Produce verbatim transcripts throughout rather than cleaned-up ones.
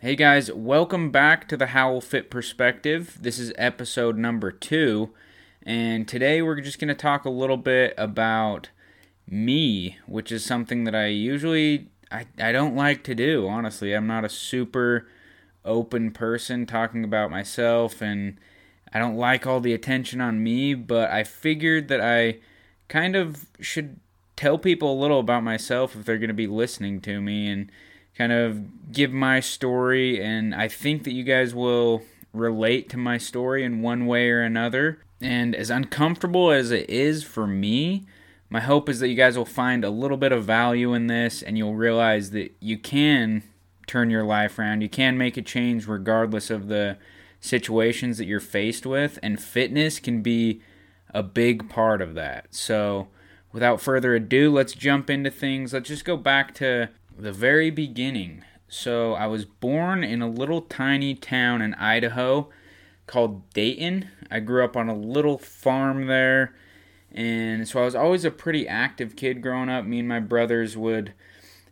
Hey guys, welcome back to the Howl Fit Perspective. This is episode number two, and today we're just going to talk a little bit about me, which is something that I usually, I, I don't like to do, honestly. I'm not a super open person talking about myself, and I don't like all the attention on me, but I figured that I kind of should tell people a little about myself if they're going to be listening to me, and kind of give my story, and I think that you guys will relate to my story in one way or another. And as uncomfortable as it is for me, my hope is that you guys will find a little bit of value in this, and you'll realize that you can turn your life around, you can make a change regardless of the situations that you're faced with, and fitness can be a big part of that. So without further ado, let's jump into things. Let's just go back to the very beginning. So I was born in a little tiny town in Idaho called Dayton. I grew up on a little farm there, and so I was always a pretty active kid growing up. Me and my brothers would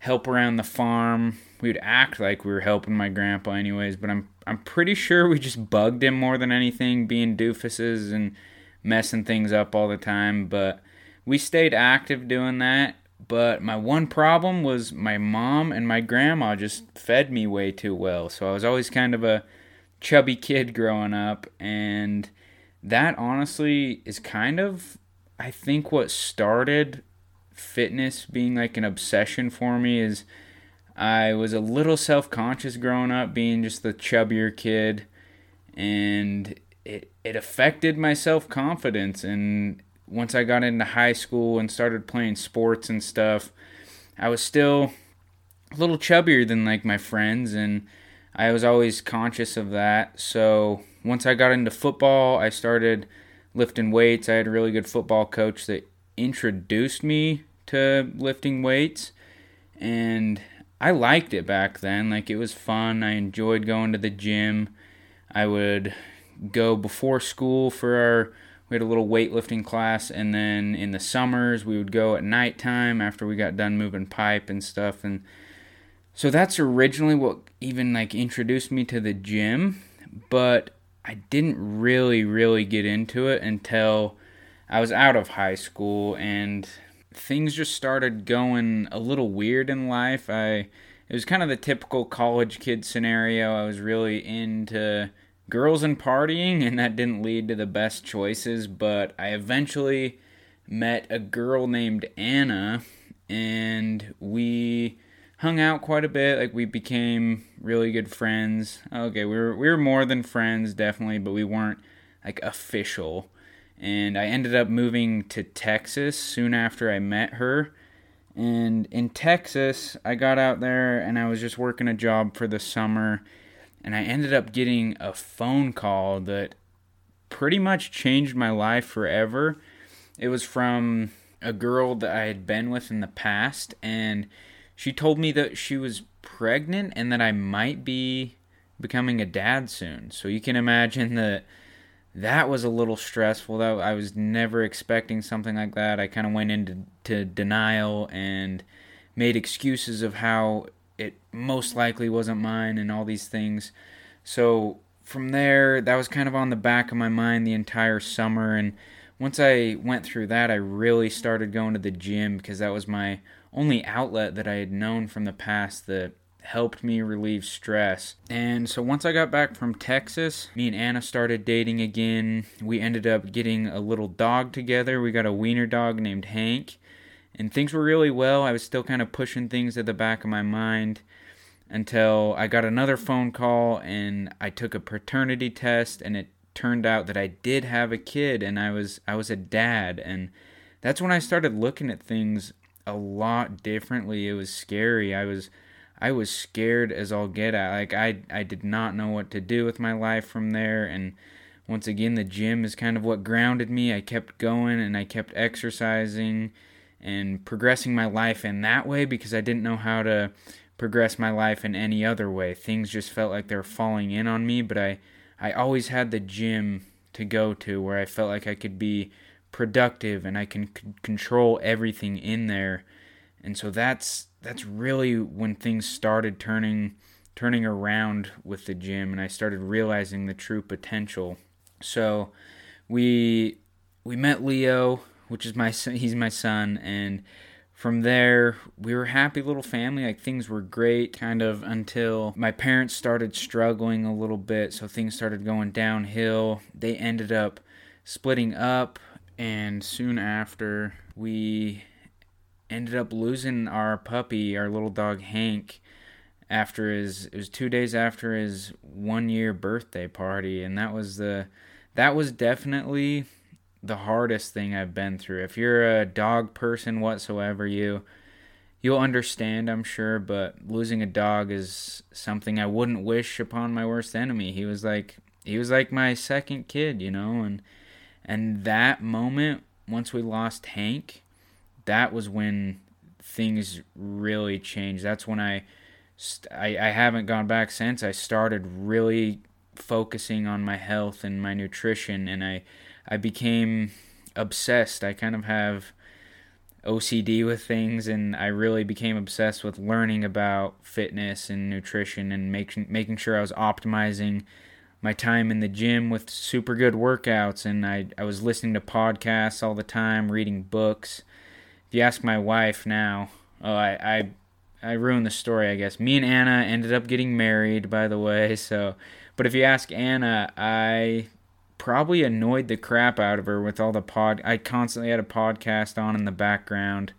help around the farm. We would act like we were helping my grandpa anyways, but I'm I'm pretty sure we just bugged him more than anything, being doofuses and messing things up all the time, but we stayed active doing that. But my one problem was my mom and my grandma just fed me way too well. So I was always kind of a chubby kid growing up. And that honestly is kind of, I think, what started fitness being like an obsession for me. Is I was a little self-conscious growing up, being just the chubbier kid. And it it affected my self-confidence, and once I got into high school and started playing sports and stuff, I was still a little chubbier than like my friends, and I was always conscious of that. So once I got into football, I started lifting weights. I had a really good football coach that introduced me to lifting weights, and I liked it back then. Like, it was fun. I enjoyed going to the gym. I would go before school for our We had a little weightlifting class, and then in the summers, we would go at nighttime after we got done moving pipe and stuff. And so that's originally what even like introduced me to the gym, but I didn't really, really get into it until I was out of high school, and things just started going a little weird in life. I it was kind of the typical college kid scenario. I was really into girls and partying, and that didn't lead to the best choices, but I eventually met a girl named Anna, and we hung out quite a bit. Like, we became really good friends. Okay, we were we were more than friends, definitely, but we weren't like official. And I ended up moving to Texas soon after I met her. And in Texas, I got out there and I was just working a job for the summer. And I ended up getting a phone call that pretty much changed my life forever. It was from a girl that I had been with in the past, and she told me that she was pregnant and that I might be becoming a dad soon. So you can imagine that that was a little stressful. That I was never expecting something like that. I kind of went into to denial and made excuses of how it most likely wasn't mine and all these things. So from there, that was kind of on the back of my mind the entire summer. And once I went through that, I really started going to the gym, because that was my only outlet that I had known from the past that helped me relieve stress. And so once I got back from Texas, me and Anna started dating again. We ended up getting a little dog together. We got a wiener dog named Hank. And things were really well. I was still kind of pushing things at the back of my mind until I got another phone call, and I took a paternity test, and it turned out that I did have a kid, and I was I was a dad. And that's when I started looking at things a lot differently. It was scary. I was I was scared as all get out. Like, I I did not know what to do with my life from there. And once again, the gym is kind of what grounded me. I kept going and I kept exercising and progressing my life in that way, because I didn't know how to progress my life in any other way. Things just felt like they were falling in on me, but I, I always had the gym to go to where I felt like I could be productive and I can c- control everything in there. And so that's that's really when things started turning turning around with the gym, and I started realizing the true potential. So we we met Leo, which is my son, he's my son, and from there we were a happy little family. Like, things were great kind of until my parents started struggling a little bit, so things started going downhill. They ended up splitting up, and soon after we ended up losing our puppy, our little dog Hank, after his, it was two days after his one year birthday party. And that was the, that was definitely the hardest thing I've been through. If you're a dog person whatsoever, you, you'll understand, I'm sure, but losing a dog is something I wouldn't wish upon my worst enemy. He was like, he was like my second kid, you know, and, and that moment, once we lost Hank, that was when things really changed. That's when I, st- I, I haven't gone back since. I started really focusing on my health and my nutrition, and I, I became obsessed. I kind of have O C D with things, and I really became obsessed with learning about fitness and nutrition, and making making sure I was optimizing my time in the gym with super good workouts. And I, I was listening to podcasts all the time, reading books. If you ask my wife now, oh, I, I, I ruined the story, I guess. Me and Anna ended up getting married, by the way. So, but if you ask Anna, I probably annoyed the crap out of her with all the pod. I constantly had a podcast on in the background,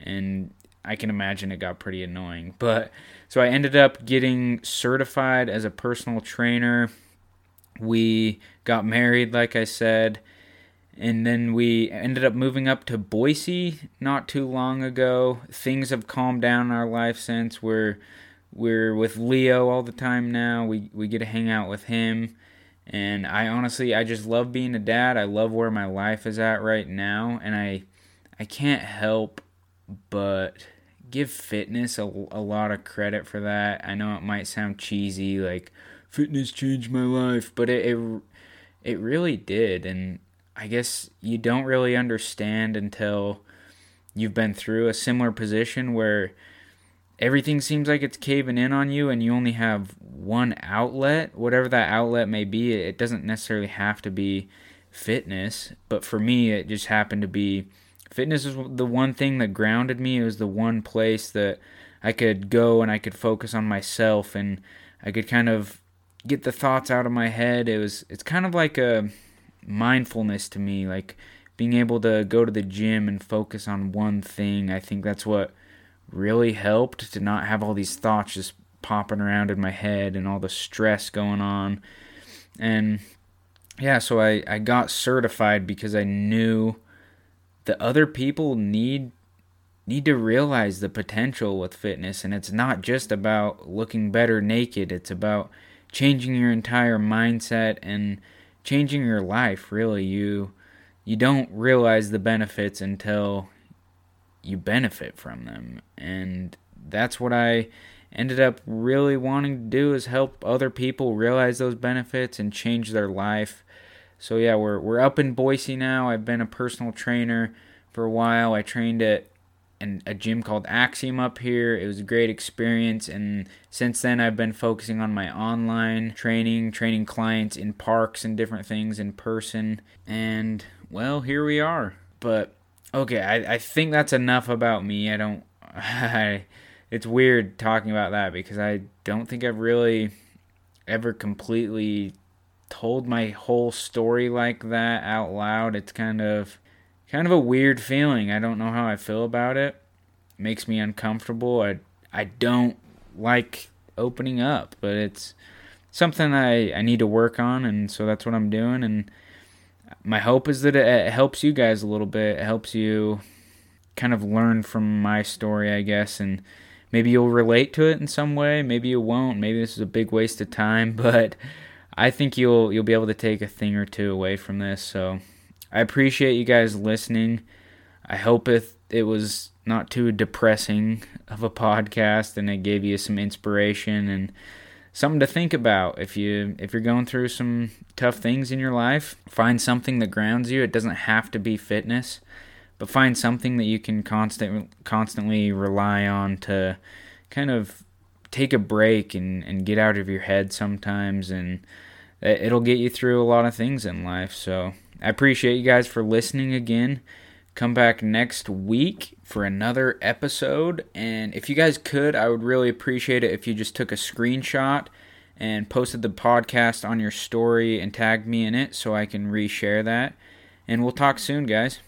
and I can imagine it got pretty annoying. But so I ended up getting certified as a personal trainer. We got married, like I said. And then we ended up moving up to Boise not too long ago. Things have calmed down in our life since. We're we're with Leo all the time now. We we get to hang out with him. And I honestly, I just love being a dad. I love where my life is at right now. And I I can't help but give fitness a, a lot of credit for that. I know it might sound cheesy, like, fitness changed my life. But it it, it really did. And I guess you don't really understand until you've been through a similar position where everything seems like it's caving in on you, and you only have one outlet. Whatever that outlet may be, it doesn't necessarily have to be fitness. But for me, it just happened to be fitness was the one thing that grounded me. It was the one place that I could go and I could focus on myself, and I could kind of get the thoughts out of my head. It was, it's kind of like a mindfulness to me, like being able to go to the gym and focus on one thing. I think that's what really helped, to not have all these thoughts just popping around in my head and all the stress going on. And yeah, so I, I got certified because I knew that other people need need to realize the potential with fitness, and it's not just about looking better naked. It's about changing your entire mindset and changing your life, really. You you don't realize the benefits until you benefit from them. And that's what I ended up really wanting to do, is help other people realize those benefits and change their life. So yeah, we're we're up in Boise now. I've been a personal trainer for a while. I trained at an, a gym called Axiom up here. It was a great experience, and since then I've been focusing on my online training, training clients in parks and different things in person, and well, here we are. But okay, I, I think that's enough about me. I don't, I, it's weird talking about that because I don't think I've really ever completely told my whole story like that out loud. It's kind of kind of a weird feeling. I don't know how I feel about it. It makes me uncomfortable. I I don't like opening up, but it's something I, I need to work on, and so that's what I'm doing. And my hope is that it, it helps you guys a little bit. It helps you kind of learn from my story, I guess, and maybe you'll relate to it in some way. Maybe you won't. Maybe this is a big waste of time, but I think you'll you'll be able to take a thing or two away from this. So I appreciate you guys listening. I hope it, it was not too depressing of a podcast, and it gave you some inspiration and something to think about. If you if you're going through some tough things in your life, find something that grounds you. It doesn't have to be fitness, but find something that you can constant, constantly rely on to kind of take a break and, and get out of your head sometimes, and it'll get you through a lot of things in life. So I appreciate you guys for listening again. Come back next week for another episode, and if you guys could, I would really appreciate it if you just took a screenshot and posted the podcast on your story and tagged me in it so I can reshare that. And we'll talk soon, guys.